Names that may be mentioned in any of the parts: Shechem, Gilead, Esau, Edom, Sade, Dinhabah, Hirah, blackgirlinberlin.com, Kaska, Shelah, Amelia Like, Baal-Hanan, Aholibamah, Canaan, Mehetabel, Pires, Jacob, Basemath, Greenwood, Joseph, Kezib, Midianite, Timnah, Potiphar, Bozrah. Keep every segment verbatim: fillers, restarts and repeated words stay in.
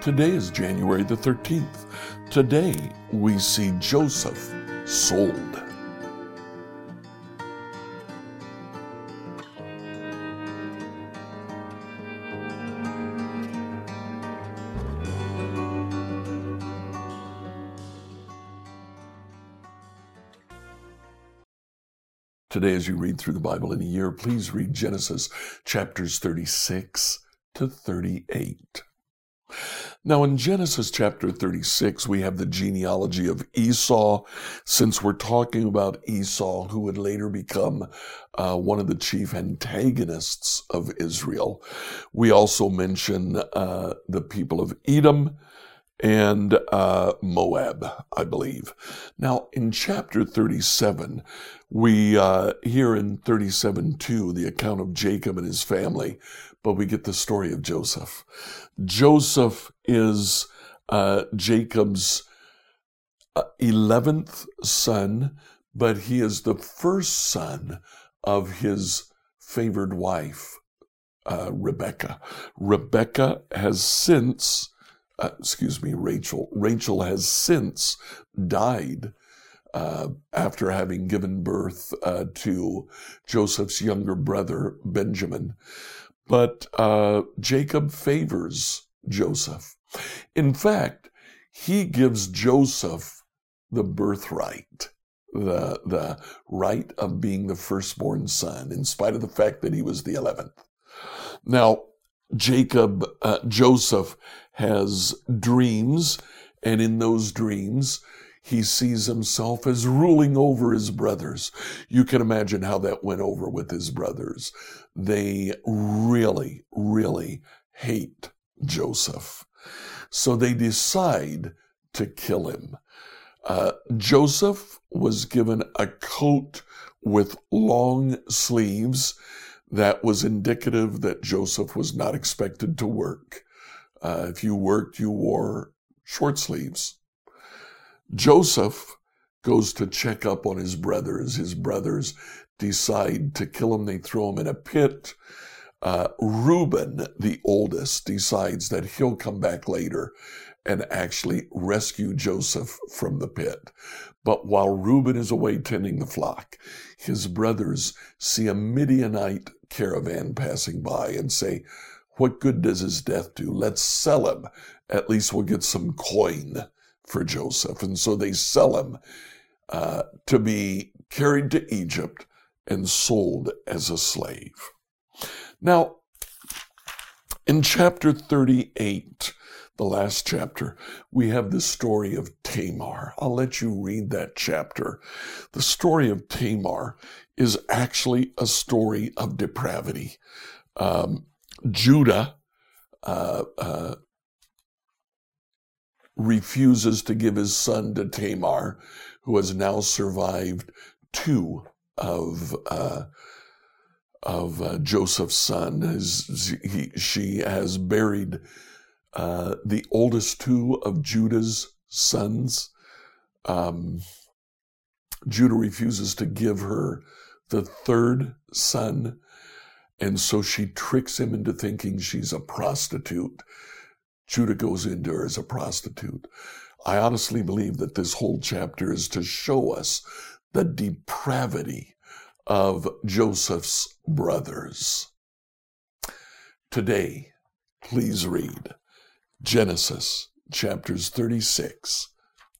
Today is January the thirteenth. Today we see Joseph sold. Today, as you read through the Bible in a year, please read Genesis chapters thirty-six to thirty-eight. Now, in Genesis chapter thirty-six, we have the genealogy of Esau. Since we're talking about Esau, who would later become uh, one of the chief antagonists of Israel, we also mention uh, the people of Edom and uh, Moab, I believe. Now, in chapter thirty-seven, we uh, hear in thirty-seven two the account of Jacob and his family, but we get the story of Joseph. Joseph is uh, Jacob's eleventh son, but he is the first son of his favored wife, uh, Rebecca. Rebecca has since Uh, excuse me, Rachel. Rachel has since died uh, after having given birth uh, to Joseph's younger brother, Benjamin. But uh, Jacob favors Joseph. In fact, he gives Joseph the birthright, the, the right of being the firstborn son, in spite of the fact that he was the eleventh. Now, Jacob, uh, Joseph has dreams, and in those dreams, he sees himself as ruling over his brothers. You can imagine how that went over with his brothers. They really, really hate Joseph. So they decide to kill him. Uh, Joseph was given a coat with long sleeves. That was indicative that Joseph was not expected to work. Uh, if you worked, you wore short sleeves. Joseph goes to check up on his brothers. His brothers decide to kill him. They throw him in a pit. Uh, Reuben, the oldest, decides that he'll come back later and actually rescue Joseph from the pit. But while Reuben is away tending the flock, his brothers see a Midianite caravan passing by and say, "What good does his death do? Let's sell him. At least we'll get some coin for Joseph." And so they sell him uh, to be carried to Egypt and sold as a slave. Now, in chapter thirty-eight, the last chapter, we have the story of Tamar. I'll let you read that chapter. The story of Tamar is actually a story of depravity. Um, Judah uh, uh, refuses to give his son to Tamar, who has now survived two of uh, of uh, Joseph's sons. He, she has buried Uh, the oldest two of Judah's sons. Um, Judah refuses to give her the third son, and so she tricks him into thinking she's a prostitute. Judah goes into her as a prostitute. I honestly believe that this whole chapter is to show us the depravity of Joseph's brothers. Today, please read Genesis chapters thirty-six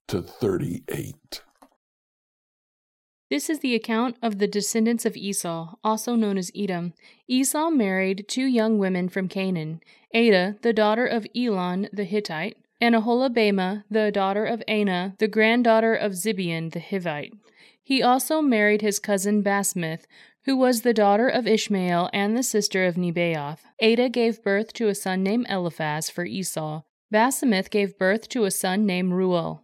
to thirty-eight. This is the account of the descendants of Esau, also known as Edom. Esau married two young women from Canaan, Ada, the daughter of Elon the Hittite, and Aholibamah, the daughter of Anah, the granddaughter of Zibeon the Hivite. He also married his cousin Basemath, who was the daughter of Ishmael and the sister of Nebaioth. Ada gave birth to a son named Eliphaz for Esau. Basemath gave birth to a son named Reuel.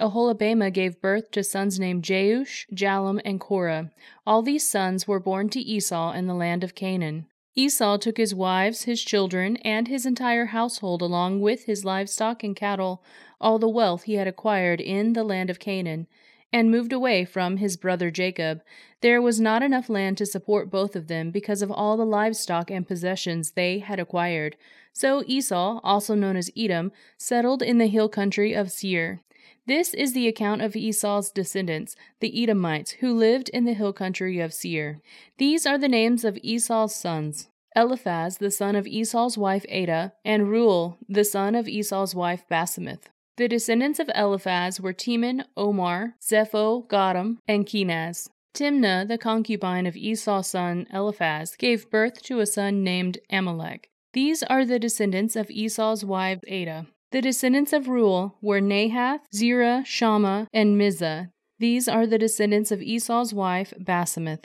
Aholibamah gave birth to sons named Jeush, Jalam, and Korah. All these sons were born to Esau in the land of Canaan. Esau took his wives, his children, and his entire household along with his livestock and cattle, all the wealth he had acquired in the land of Canaan, and moved away from his brother Jacob, there was not enough land to support both of them because of all the livestock and possessions they had acquired. So Esau, also known as Edom, settled in the hill country of Seir. This is the account of Esau's descendants, the Edomites, who lived in the hill country of Seir. These are the names of Esau's sons: Eliphaz, the son of Esau's wife Ada, and Reuel, the son of Esau's wife Basemath. The descendants of Eliphaz were Teman, Omar, Zepho, Gotham, and Kenaz. Timnah, the concubine of Esau's son Eliphaz, gave birth to a son named Amalek. These are the descendants of Esau's wife Ada. The descendants of Reuel were Nahath, Zerah, Shammah, and Mizah. These are the descendants of Esau's wife Basemath.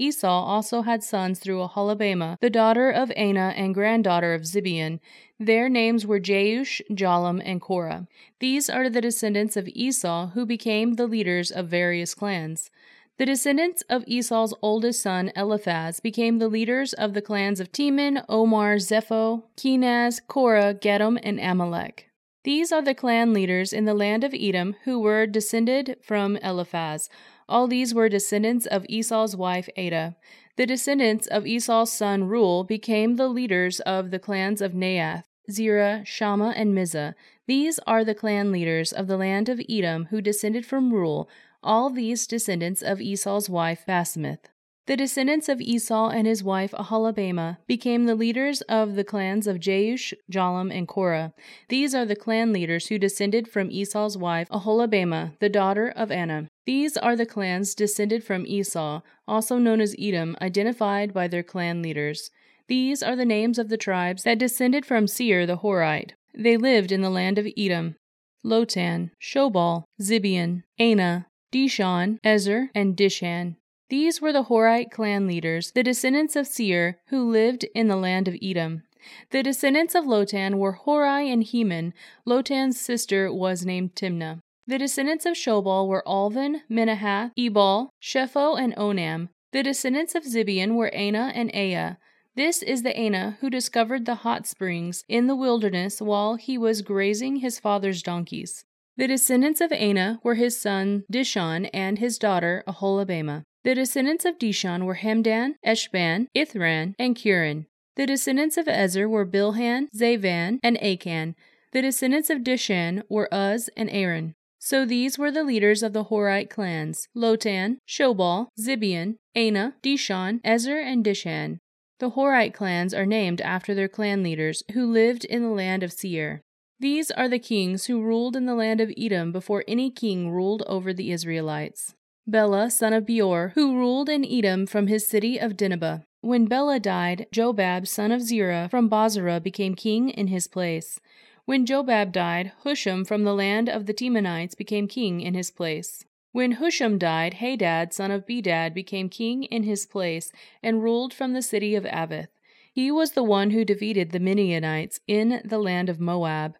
Esau also had sons through Aholibamah, the daughter of Anah and granddaughter of Zibeon. Their names were Jeush, Jolam, and Korah. These are the descendants of Esau who became the leaders of various clans. The descendants of Esau's oldest son Eliphaz became the leaders of the clans of Teman, Omar, Zepho, Kenaz, Korah, Getam, and Amalek. These are the clan leaders in the land of Edom who were descended from Eliphaz. All these were descendants of Esau's wife Ada. The descendants of Esau's son Reuel became the leaders of the clans of Nahath, Zerah, Shammah, and Mizah. These are the clan leaders of the land of Edom who descended from Reuel, all these descendants of Esau's wife Basemath. The descendants of Esau and his wife Aholibamah became the leaders of the clans of Jeush, Jolam, and Korah. These are the clan leaders who descended from Esau's wife Aholibamah, the daughter of Anah. These are the clans descended from Esau, also known as Edom, identified by their clan leaders. These are the names of the tribes that descended from Seir the Horite. They lived in the land of Edom: Lotan, Shobal, Zibeon, Anah, Dishon, Ezer, and Dishan. These were the Horite clan leaders, the descendants of Seir, who lived in the land of Edom. The descendants of Lotan were Horai and Heman. Lotan's sister was named Timnah. The descendants of Shobal were Alvan, Menahath, Ebal, Shepho, and Onam. The descendants of Zibeon were Anah and Aya. This is the Anah who discovered the hot springs in the wilderness while he was grazing his father's donkeys. The descendants of Anah were his son Dishon and his daughter Aholibamah. The descendants of Dishon were Hemdan, Eshban, Ithran, and Curan. The descendants of Ezer were Bilhan, Zavan, and Achan. The descendants of Dishan were Uz and Aaron. So these were the leaders of the Horite clans: Lotan, Shobal, Zibeon, Anah, Dishon, Ezer, and Dishan. The Horite clans are named after their clan leaders, who lived in the land of Seir. These are the kings who ruled in the land of Edom before any king ruled over the Israelites. Bela, son of Beor, who ruled in Edom from his city of Dinhabah. When Bela died, Jobab, son of Zerah, from Bozrah became king in his place. When Jobab died, Husham from the land of the Temanites became king in his place. When Husham died, Hadad, son of Bedad, became king in his place and ruled from the city of Avith. He was the one who defeated the Midianites in the land of Moab.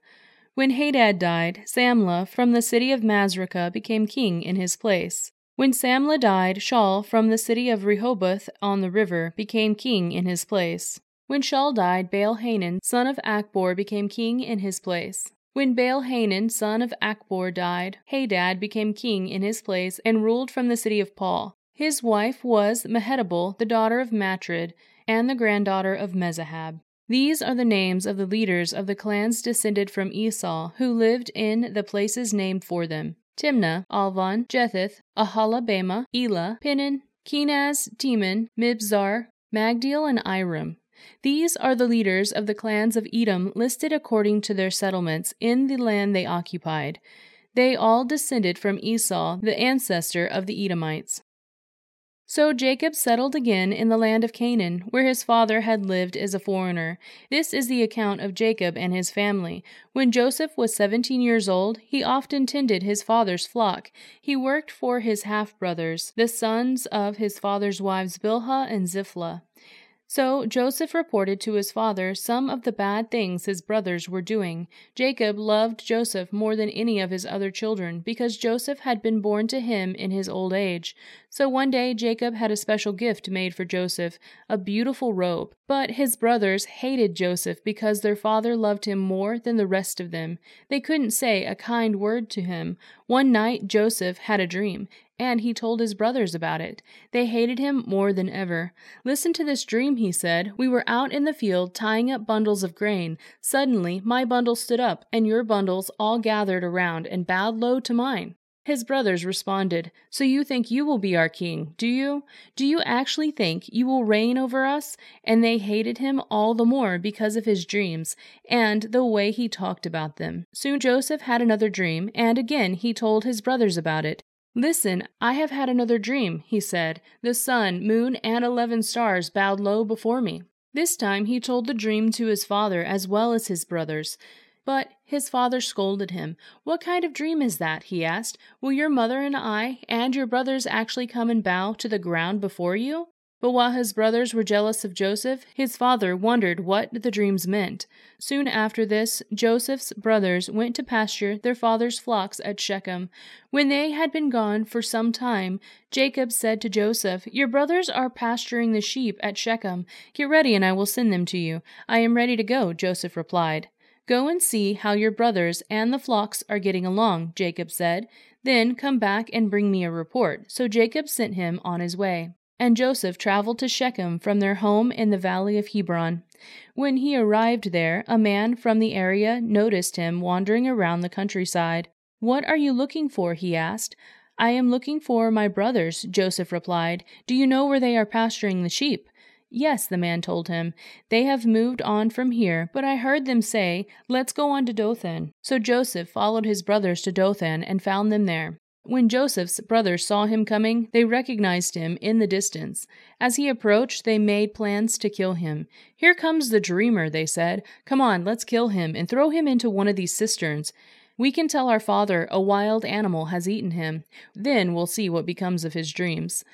When Hadad died, Samlah from the city of Masrekah became king in his place. When Samlah died, Shaul from the city of Rehoboth on the river became king in his place. When Shaul died, Baal-Hanan, son of Akbor, became king in his place. When Baal-Hanan, son of Akbor, died, Hadad became king in his place and ruled from the city of Paul. His wife was Mehetabel, the daughter of Matred, and the granddaughter of Mezahab. These are the names of the leaders of the clans descended from Esau, who lived in the places named for them: Timnah, Alvan, Jetheth, Aholibamah, Elah, Pinan, Kenaz, Teman, Mibzar, Magdiel, and Iram. These are the leaders of the clans of Edom listed according to their settlements in the land they occupied. They all descended from Esau, the ancestor of the Edomites. So Jacob settled again in the land of Canaan, where his father had lived as a foreigner. This is the account of Jacob and his family. When Joseph was seventeen years old, he often tended his father's flock. He worked for his half-brothers, the sons of his father's wives Bilhah and Zilpah. So Joseph reported to his father some of the bad things his brothers were doing. Jacob loved Joseph more than any of his other children, because Joseph had been born to him in his old age. So one day Jacob had a special gift made for Joseph, a beautiful robe. But his brothers hated Joseph because their father loved him more than the rest of them. They couldn't say a kind word to him, One night Joseph had a dream, and he told his brothers about it. They hated him more than ever. "Listen to this dream," he said. "We were out in the field tying up bundles of grain. Suddenly my bundle stood up, and your bundles all gathered around and bowed low to mine." His brothers responded, "So you think you will be our king, do you? Do you actually think you will reign over us?" And they hated him all the more because of his dreams and the way he talked about them. Soon Joseph had another dream, and again he told his brothers about it. "Listen, I have had another dream," he said. "The sun, moon, and eleven stars bowed low before me." This time he told the dream to his father as well as his brothers. But his father scolded him. "What kind of dream is that?" he asked. "Will your mother and I and your brothers actually come and bow to the ground before you?" But while his brothers were jealous of Joseph, his father wondered what the dreams meant. Soon after this, Joseph's brothers went to pasture their father's flocks at Shechem. When they had been gone for some time, Jacob said to Joseph, "Your brothers are pasturing the sheep at Shechem. Get ready and I will send them to you." "I am ready to go," Joseph replied. "Go and see how your brothers and the flocks are getting along," Jacob said. "Then come back and bring me a report." So Jacob sent him on his way. And Joseph traveled to Shechem from their home in the valley of Hebron. When he arrived there, a man from the area noticed him wandering around the countryside. "What are you looking for?" he asked. "I am looking for my brothers," Joseph replied. "Do you know where they are pasturing the sheep?" "Yes," the man told him. "They have moved on from here, but I heard them say, 'Let's go on to Dothan.'" So Joseph followed his brothers to Dothan and found them there. When Joseph's brothers saw him coming, they recognized him in the distance. As he approached, they made plans to kill him. "Here comes the dreamer," they said. "Come on, let's kill him and throw him into one of these cisterns. We can tell our father a wild animal has eaten him. Then we'll see what becomes of his dreams."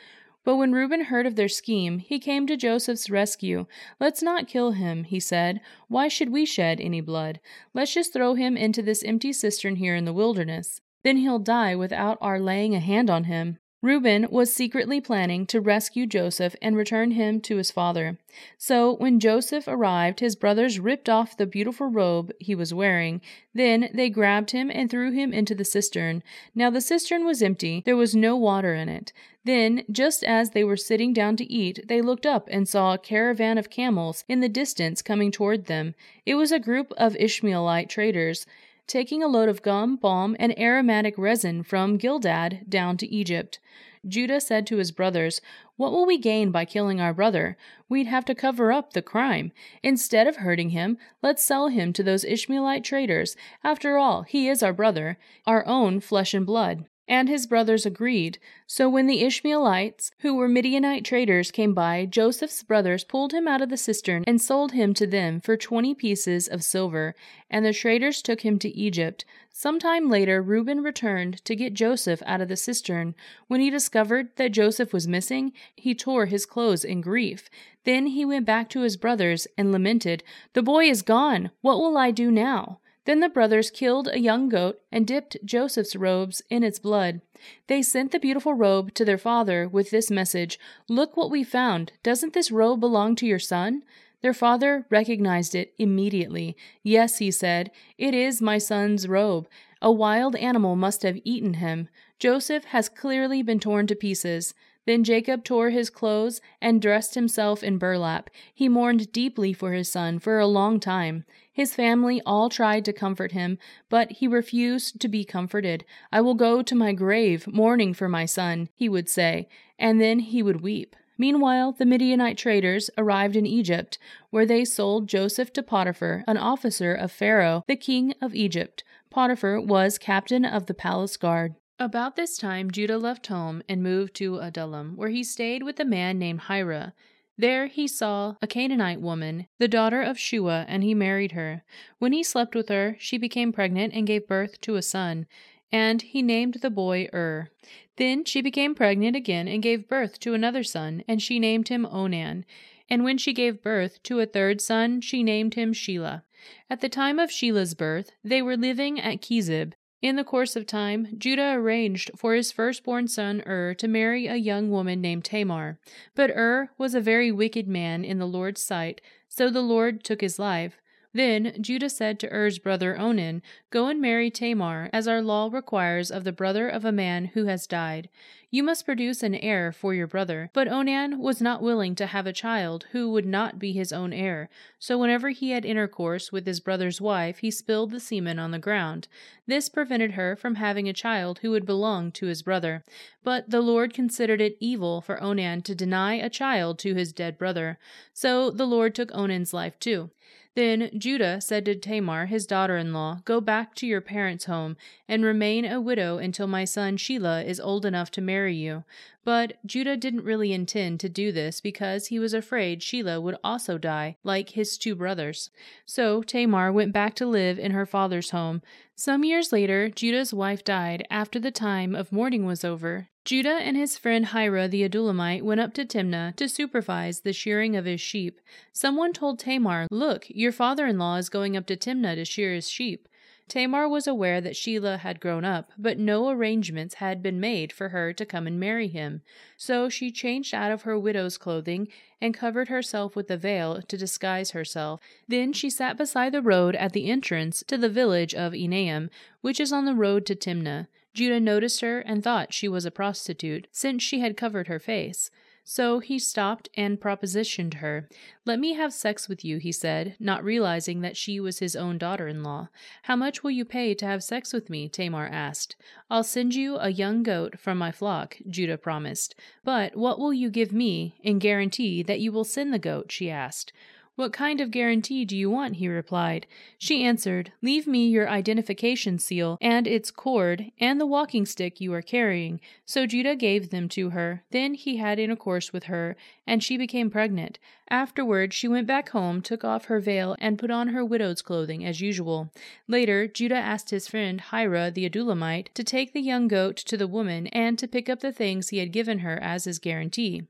But when Reuben heard of their scheme, he came to Joseph's rescue. "Let's not kill him," he said. "Why should we shed any blood? Let's just throw him into this empty cistern here in the wilderness. Then he'll die without our laying a hand on him." Reuben was secretly planning to rescue Joseph and return him to his father. So when Joseph arrived, his brothers ripped off the beautiful robe he was wearing. Then they grabbed him and threw him into the cistern. Now the cistern was empty. There was no water in it. Then, just as they were sitting down to eat, they looked up and saw a caravan of camels in the distance coming toward them. It was a group of Ishmaelite traders, taking a load of gum, balm, and aromatic resin from Gilead down to Egypt. Judah said to his brothers, "What will we gain by killing our brother? We'd have to cover up the crime. Instead of hurting him, let's sell him to those Ishmaelite traders. After all, he is our brother, our own flesh and blood." And his brothers agreed. So when the Ishmaelites, who were Midianite traders, came by, Joseph's brothers pulled him out of the cistern and sold him to them for twenty pieces of silver, and the traders took him to Egypt. Sometime later, Reuben returned to get Joseph out of the cistern. When he discovered that Joseph was missing, he tore his clothes in grief. Then he went back to his brothers and lamented, "The boy is gone. What will I do now?" Then the brothers killed a young goat and dipped Joseph's robes in its blood. They sent the beautiful robe to their father with this message, "Look what we found. Doesn't this robe belong to your son?" Their father recognized it immediately. "Yes," he said, "it is my son's robe. A wild animal must have eaten him. Joseph has clearly been torn to pieces." Then Jacob tore his clothes and dressed himself in burlap. He mourned deeply for his son for a long time. His family all tried to comfort him, but he refused to be comforted. "I will go to my grave mourning for my son," he would say, and then he would weep. Meanwhile, the Midianite traders arrived in Egypt, where they sold Joseph to Potiphar, an officer of Pharaoh, the king of Egypt. Potiphar was captain of the palace guard. About this time, Judah left home and moved to Adullam, where he stayed with a man named Hirah. There he saw a Canaanite woman, the daughter of Shua, and he married her. When he slept with her, she became pregnant and gave birth to a son, and he named the boy Ur. Then she became pregnant again and gave birth to another son, and she named him Onan. And when she gave birth to a third son, she named him Shelah. At the time of Shelah's birth, they were living at Kezib. In the course of time, Judah arranged for his firstborn son Ur to marry a young woman named Tamar. But Ur was a very wicked man in the Lord's sight, so the Lord took his life. Then Judah said to Ur's brother Onan, "Go and marry Tamar, as our law requires of the brother of a man who has died. You must produce an heir for your brother." But Onan was not willing to have a child who would not be his own heir. So whenever he had intercourse with his brother's wife, he spilled the semen on the ground. This prevented her from having a child who would belong to his brother. But the Lord considered it evil for Onan to deny a child to his dead brother. So the Lord took Onan's life too. Then Judah said to Tamar, his daughter-in-law, "Go back to your parents' home, and remain a widow until my son Shelah is old enough to marry you." But Judah didn't really intend to do this because he was afraid Shelah would also die, like his two brothers. So Tamar went back to live in her father's home. Some years later, Judah's wife died after the time of mourning was over. Judah and his friend Hirah the Adullamite went up to Timnah to supervise the shearing of his sheep. Someone told Tamar, "Look, your father-in-law is going up to Timnah to shear his sheep." Tamar was aware that Shelah had grown up, but no arrangements had been made for her to come and marry him. So she changed out of her widow's clothing and covered herself with a veil to disguise herself. Then she sat beside the road at the entrance to the village of Enaim, which is on the road to Timnah. Judah noticed her and thought she was a prostitute, since she had covered her face. So he stopped and propositioned her. "Let me have sex with you," he said, not realizing that she was his own daughter-in-law. "How much will you pay to have sex with me?" Tamar asked. "I'll send you a young goat from my flock," Judah promised. "But what will you give me in guarantee that you will send the goat?" she asked. "What kind of guarantee do you want?" he replied. She answered, "Leave me your identification seal and its cord and the walking stick you are carrying." So Judah gave them to her. Then he had intercourse with her, and she became pregnant. Afterward, she went back home, took off her veil, and put on her widow's clothing as usual. Later, Judah asked his friend Hirah the Adullamite to take the young goat to the woman and to pick up the things he had given her as his guarantee.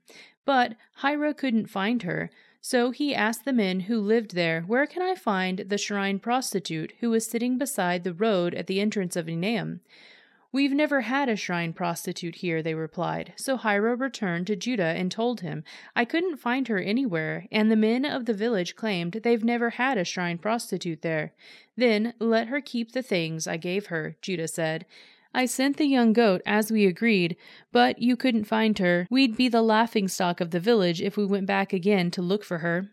But Hirah couldn't find her. So he asked the men who lived there, "Where can I find the shrine prostitute who was sitting beside the road at the entrance of Enaim?" "We've never had a shrine prostitute here," they replied. So Hirah returned to Judah and told him, "I couldn't find her anywhere, and the men of the village claimed they've never had a shrine prostitute there." "Then let her keep the things I gave her," Judah said. "I sent the young goat as we agreed, but you couldn't find her. We'd be the laughingstock of the village if we went back again to look for her."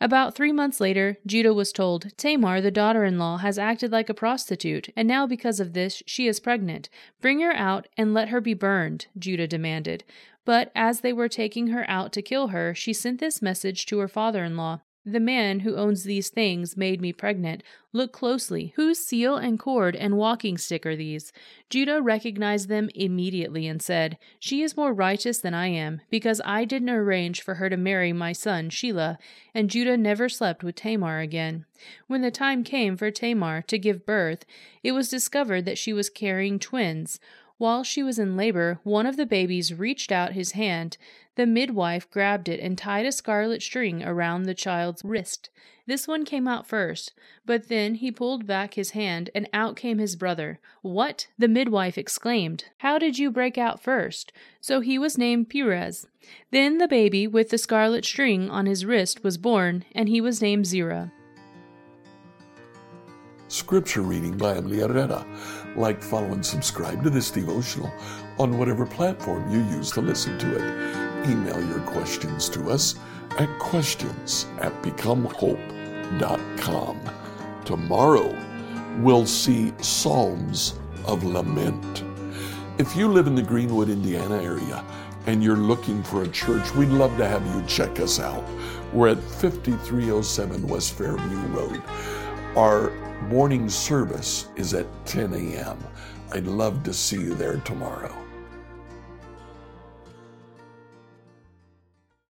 About three months later, Judah was told, "Tamar, the daughter-in-law, has acted like a prostitute, and now because of this she is pregnant. Bring her out and let her be burned," Judah demanded. But as they were taking her out to kill her, she sent this message to her father-in-law, "The man who owns these things made me pregnant. Look closely. Whose seal and cord and walking stick are these?" Judah recognized them immediately and said, "She is more righteous than I am, because I didn't arrange for her to marry my son Shelah." And Judah never slept with Tamar again. When the time came for Tamar to give birth, it was discovered that she was carrying twins. While she was in labor, one of the babies reached out his hand. The midwife grabbed it and tied a scarlet string around the child's wrist. This one came out first, but then he pulled back his hand, and out came his brother. "What?" the midwife exclaimed. "How did you break out first?" So he was named Pires. Then the baby with the scarlet string on his wrist was born, and he was named Zerah. Scripture reading by Amelia Like. Like, follow, and subscribe to this devotional on whatever platform you use to listen to it. Email your questions to us at questions at become hope dot com. Tomorrow, we'll see Psalms of Lament. If you live in the Greenwood, Indiana area and you're looking for a church, we'd love to have you check us out. We're at fifty-three oh seven West Fairview Road. Our morning service is at ten a.m. I'd love to see you there tomorrow.